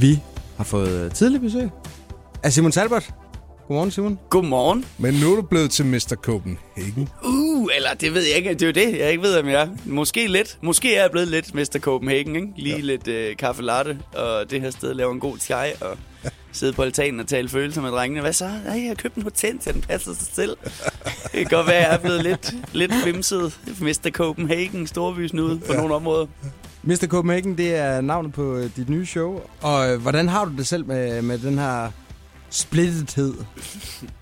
Vi har fået tidlig besøg af Simon Talbot. Godmorgen, Simon. Godmorgen. Men nu er du blevet til Mr. Copenhagen. Eller det ved jeg ikke. Det er jo det, jeg ikke ved, om jeg er. Måske lidt. Måske er jeg blevet lidt Mr. Copenhagen, ikke? Lige lidt kaffe latte, og det her sted laver en god chai, og sidde på altanen og tale følelser med drengene. Hvad så? Ej, jeg har købt en hotent, den passer sig selv. Det kan godt være, jeg er blevet lidt flimset. Mr. Copenhagen, storbyen ude på nogle områder. Mr. Copenhagen, det er navnet på dit nye show. Og hvordan har du det selv med den her splittethed?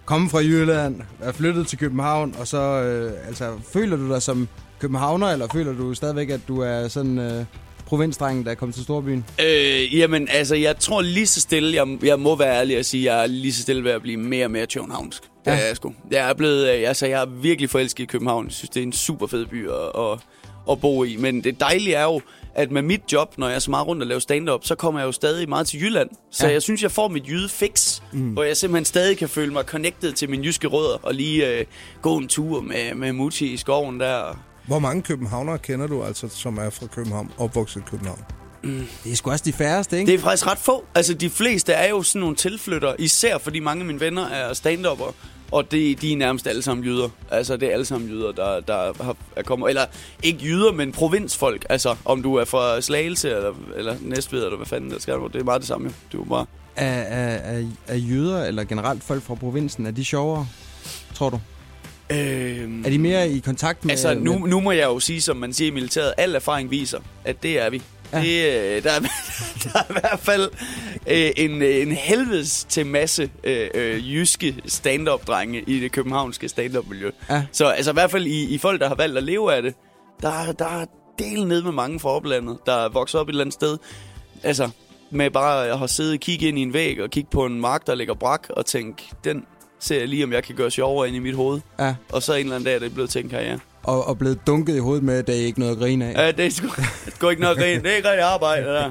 Komme fra Jylland, er flyttet til København, og så føler du dig som københavner, eller føler du stadigvæk, at du er sådan provinsdrengen, der er kommet til storbyen? Jamen, altså, jeg tror lige så stille, jeg må være ærlig og sige, jeg er lige så stille ved at blive mere og mere københavnsk. Ja. Det er jeg sgu. Jeg er blevet, altså, jeg er virkelig forelsket i København. Jeg synes, det er en super fed by at bo i, men det dejlige er jo, at med mit job, når jeg er så meget rundt og laver stand-up, så kommer jeg jo stadig meget til Jylland. Så jeg synes, jeg får mit jyde fix, hvor jeg simpelthen stadig kan føle mig connected til mine jyske rødder, og lige gå en tur med Mutti i skoven der. Hvor mange københavnere kender du altså, som er fra København, opvokset i København? Det er sgu også de færreste, ikke? Det er faktisk ret få. Altså, de fleste er jo sådan nogle tilflyttere, især fordi mange af mine venner er stand-upper. Og de er nærmest alle sammen jyder. Altså, det er alle sammen jyder, der er kommet. Eller ikke jyder, men provinsfolk. Altså, om du er fra Slagelse, eller Næstved, eller hvad fanden der skal du. Det er meget det samme, jo. Det er bare... Er jyder, eller generelt folk fra provinsen, er de sjovere, tror du? Er de mere i kontakt med... Altså, nu må jeg jo sige, som man siger i militæret, al erfaring viser, at det er vi. Ja. Det, der er i hvert fald en helvedes til masse jyske stand-up-drenge i det københavnske stand-up-miljø. Ja. Så altså i hvert fald i folk, der har valgt at leve af det, der er del ned med mange forblandet, der vokser op et eller andet sted. Altså med bare at have siddet og kigge ind i en væg og kigge på en mark, der ligger brak og tænke, den ser jeg lige, om jeg kan gøre sjovere ind i mit hoved. Ja. Og så en eller anden dag, det er blevet til en karriere. Og blevet dunket i hovedet med, at det er ikke noget at grine af. Ja, det er sgu ikke noget at grine. Det er ikke rigtig arbejde, der.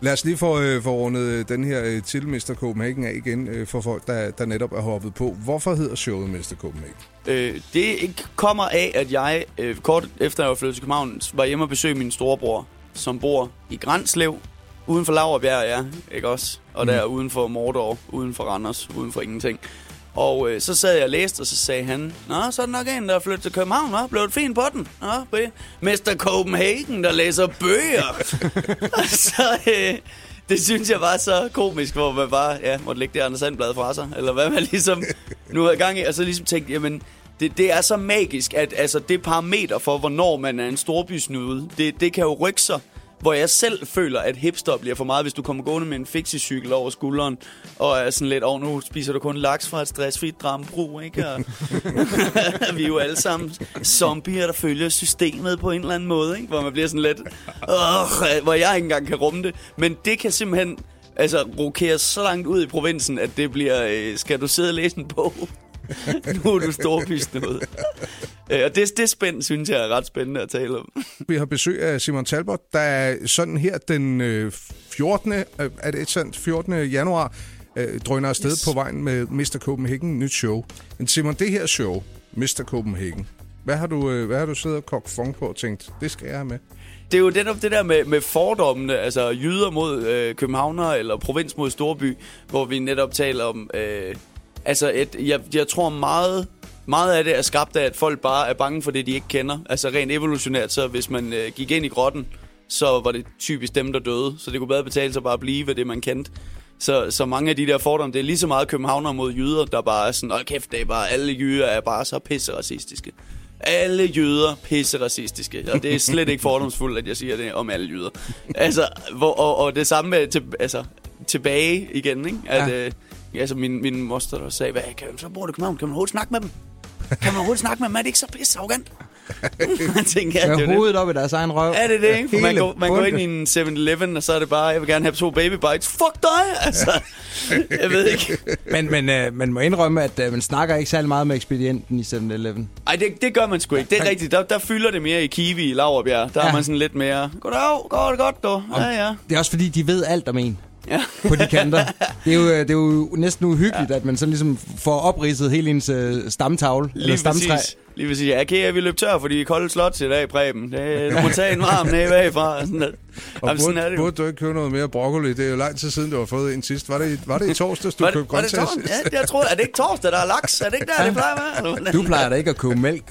Lad os lige få rundet den her til Mr. Copenhagen af igen for folk, der netop er hoppet på. Hvorfor hedder showet Mr. Copenhagen? Det kommer af, at jeg kort efter, jeg var flyttet til København, var hjemme og besøgte min storebror, som bor i Granslev, uden for Laurbjerg, ja, ikke også? Og der uden for Mordor, uden for Randers, uden for ingenting. Og så sad jeg og læste, og så sagde han, nå, så er der nok en, der er flyttet til København, hva? Blev det fint på den? Nå, Mr. Copenhagen, der læser bøger. Og så, det synes jeg var så komisk, hvor man bare, måtte lægge det Anders And blad fra sig, eller hvad man ligesom nu havde gang i, og så ligesom tænkte, jamen, det er så magisk, at altså, det parameter for, hvornår man er en storbysnude, det kan jo rykke sig. Hvor jeg selv føler, at hipster bliver for meget, hvis du kommer gående med en fixicykel over skulderen, og er sådan lidt, nu spiser du kun laks fra et stressfrit drambrug, ikke? Og vi er jo alle sammen zombier, der følger systemet på en eller anden måde, ikke? Hvor man bliver sådan lidt, hvor jeg ikke engang kan rumme det. Men det kan simpelthen rokeres så langt ud i provinsen, at det bliver, skal du sidde og læse en bog? Nu er du storbysnød. Og det er spændende, synes jeg er ret spændende at tale om. Vi har besøg af Simon Talbot, der er sådan her den 14. januar drøner afsted på vejen med Mr. Copenhagen, nyt show. Men Simon, det her show, Mr. Copenhagen, hvad har du siddet og kogt fong på og tænkt, det skal jeg have med? Det er jo det der med fordommene, altså jyder mod københavnere eller provins mod storby, hvor vi netop taler om... jeg tror meget af det er skabt af, at folk bare er bange for det, de ikke kender. Altså rent evolutionært, så hvis man gik ind i grotten, så var det typisk dem, der døde. Så det kunne bedre betale sig bare at blive ved det, man kendte. Så mange af de der fordomme, det er lige så meget københavnere mod jyder, der bare er sådan, kæft, det er bare, alle jyder er bare så pisseracistiske. Alle jyder pisseracistiske. Og det er slet ikke fordomsfuldt, at jeg siger det om alle jyder. Altså, og det samme med tilbage igen, ikke? At... Ja. Altså min moster, der sagde, hvad kan man så bruge det i København? Kan man overhovedet snakke med dem? Er det ikke så pisse arrogant? Man tænker, ja, det er hovedet op i deres egen røv. Er det det, ikke? Man går ind i en 7-Eleven, og så er det bare, jeg vil gerne have 2 baby bites. Fuck dig! Altså, jeg ved ikke. Men man må indrømme, at man snakker ikke særlig meget med ekspedienten i 7-Eleven. Ej, det gør man sgu ikke. Det er rigtigt. Der fylder det mere i Kiwi i Laurbjerg. Der er man sådan lidt mere, goddag, går det godt, dog? Ja. Det er også fordi, de ved alt om en. Ja. På de kanter. Det er jo næsten uhyggeligt, at man sådan ligesom får opridset hele ens stamtavle. Lige eller stamtræ. Præcis. Lige vil sige, okay, vi løb tør for de kolde slots i dag, Preben. Du må tage en varm næ bagfra. Og burde du ikke købe noget mere broccoli? Det er jo lang tid siden, du har fået en sidst. Var det i torsdags, du købte grøntsager sidst? Ja, jeg troede, er det ikke torsdag, der er laks? Er det ikke der, det plejer med? Du plejer da ikke at købe mælk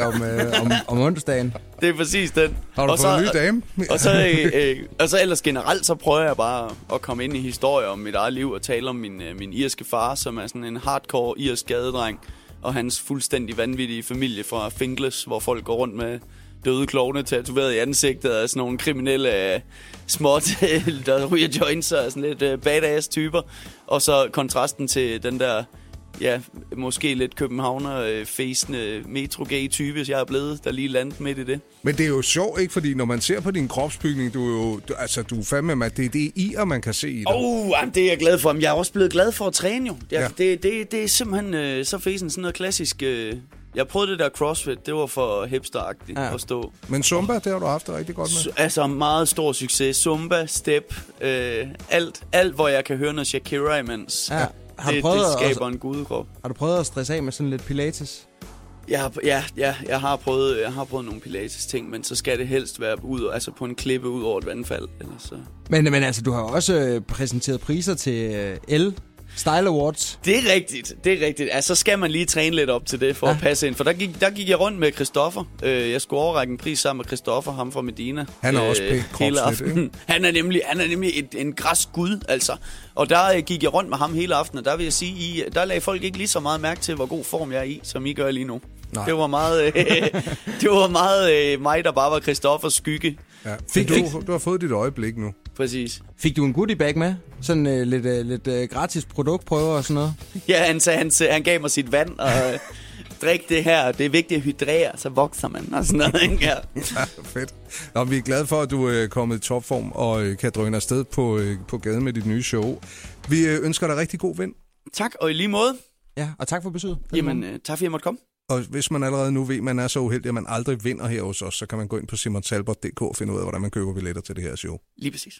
om onsdagen. Det er præcis den. Har du og fået så, en ny dame? og så ellers generelt, så prøver jeg bare at komme ind i historier om mit eget liv og tale om min irske far, som er sådan en hardcore irsk gadedreng. Og hans fuldstændig vanvittige familie fra Finkles, hvor folk går rundt med døde klovne tatoveret i ansigtet og sådan nogle kriminelle småt, der ryger joints og sådan lidt badass typer. Og så kontrasten til den der, ja, måske lidt københavner-fæsende metrogay-type, jeg er blevet, der lige landet midt i det. Men det er jo sjovt, ikke? Fordi når man ser på din kropsbygning, du er fandme, man, det er det i'er, man kan se i dig. Det er jeg glad for. Men jeg er også blevet glad for at træne, jo. Det er simpelthen så fæsen sådan noget klassisk... Jeg prøvede det der CrossFit, det var for hipsteragtigt at stå. Men Zumba, det har du haft det rigtig godt med. Altså meget stor succes. Zumba, step, alt hvor jeg kan høre noget Shakira imens. Ja. Det skaber en gudekrop. Har du prøvet at stresse af med sådan lidt pilates? Jeg har prøvet nogle pilates-ting, men så skal det helst være på en klippe ud over et vandfald. Eller så. Men altså, du har også præsenteret priser til Style Awards. Det er rigtigt. Altså, så skal man lige træne lidt op til det for at passe ind. For der gik jeg rundt med Kristoffer. Jeg skulle overrække en pris sammen med Kristoffer, ham fra Medina. Han er også pænt kropsligt. Han er nemlig en græsk gud, altså. Og der gik jeg rundt med ham hele aftenen, og der vil jeg sige, der lagde folk ikke lige så meget mærke til, hvor god form jeg er i, som I gør lige nu. Nej. Det var meget mig, der bare var Kristoffers skygge. Ja. Du har fået dit øjeblik nu. Præcis. Fik du en goodie bag med? Sådan lidt gratis produktprøver og sådan noget? Ja, han gav mig sit vand og... Drik det her, det er vigtigt at hydrere, så vokser man og sådan noget, ikke? Ja, fedt. Nå, vi er glade for, at du er kommet i topform og kan drøne afsted på gaden med dit nye show. Vi ønsker dig rigtig god vind. Tak, og i lige måde. Ja, og tak for besøget. Jamen, tak fordi jeg måtte komme. Og hvis man allerede nu ved, man er så uheldig, at man aldrig vinder her hos os, så kan man gå ind på simontalbot.dk og finde ud af, hvordan man køber billetter til det her show. Lige præcis.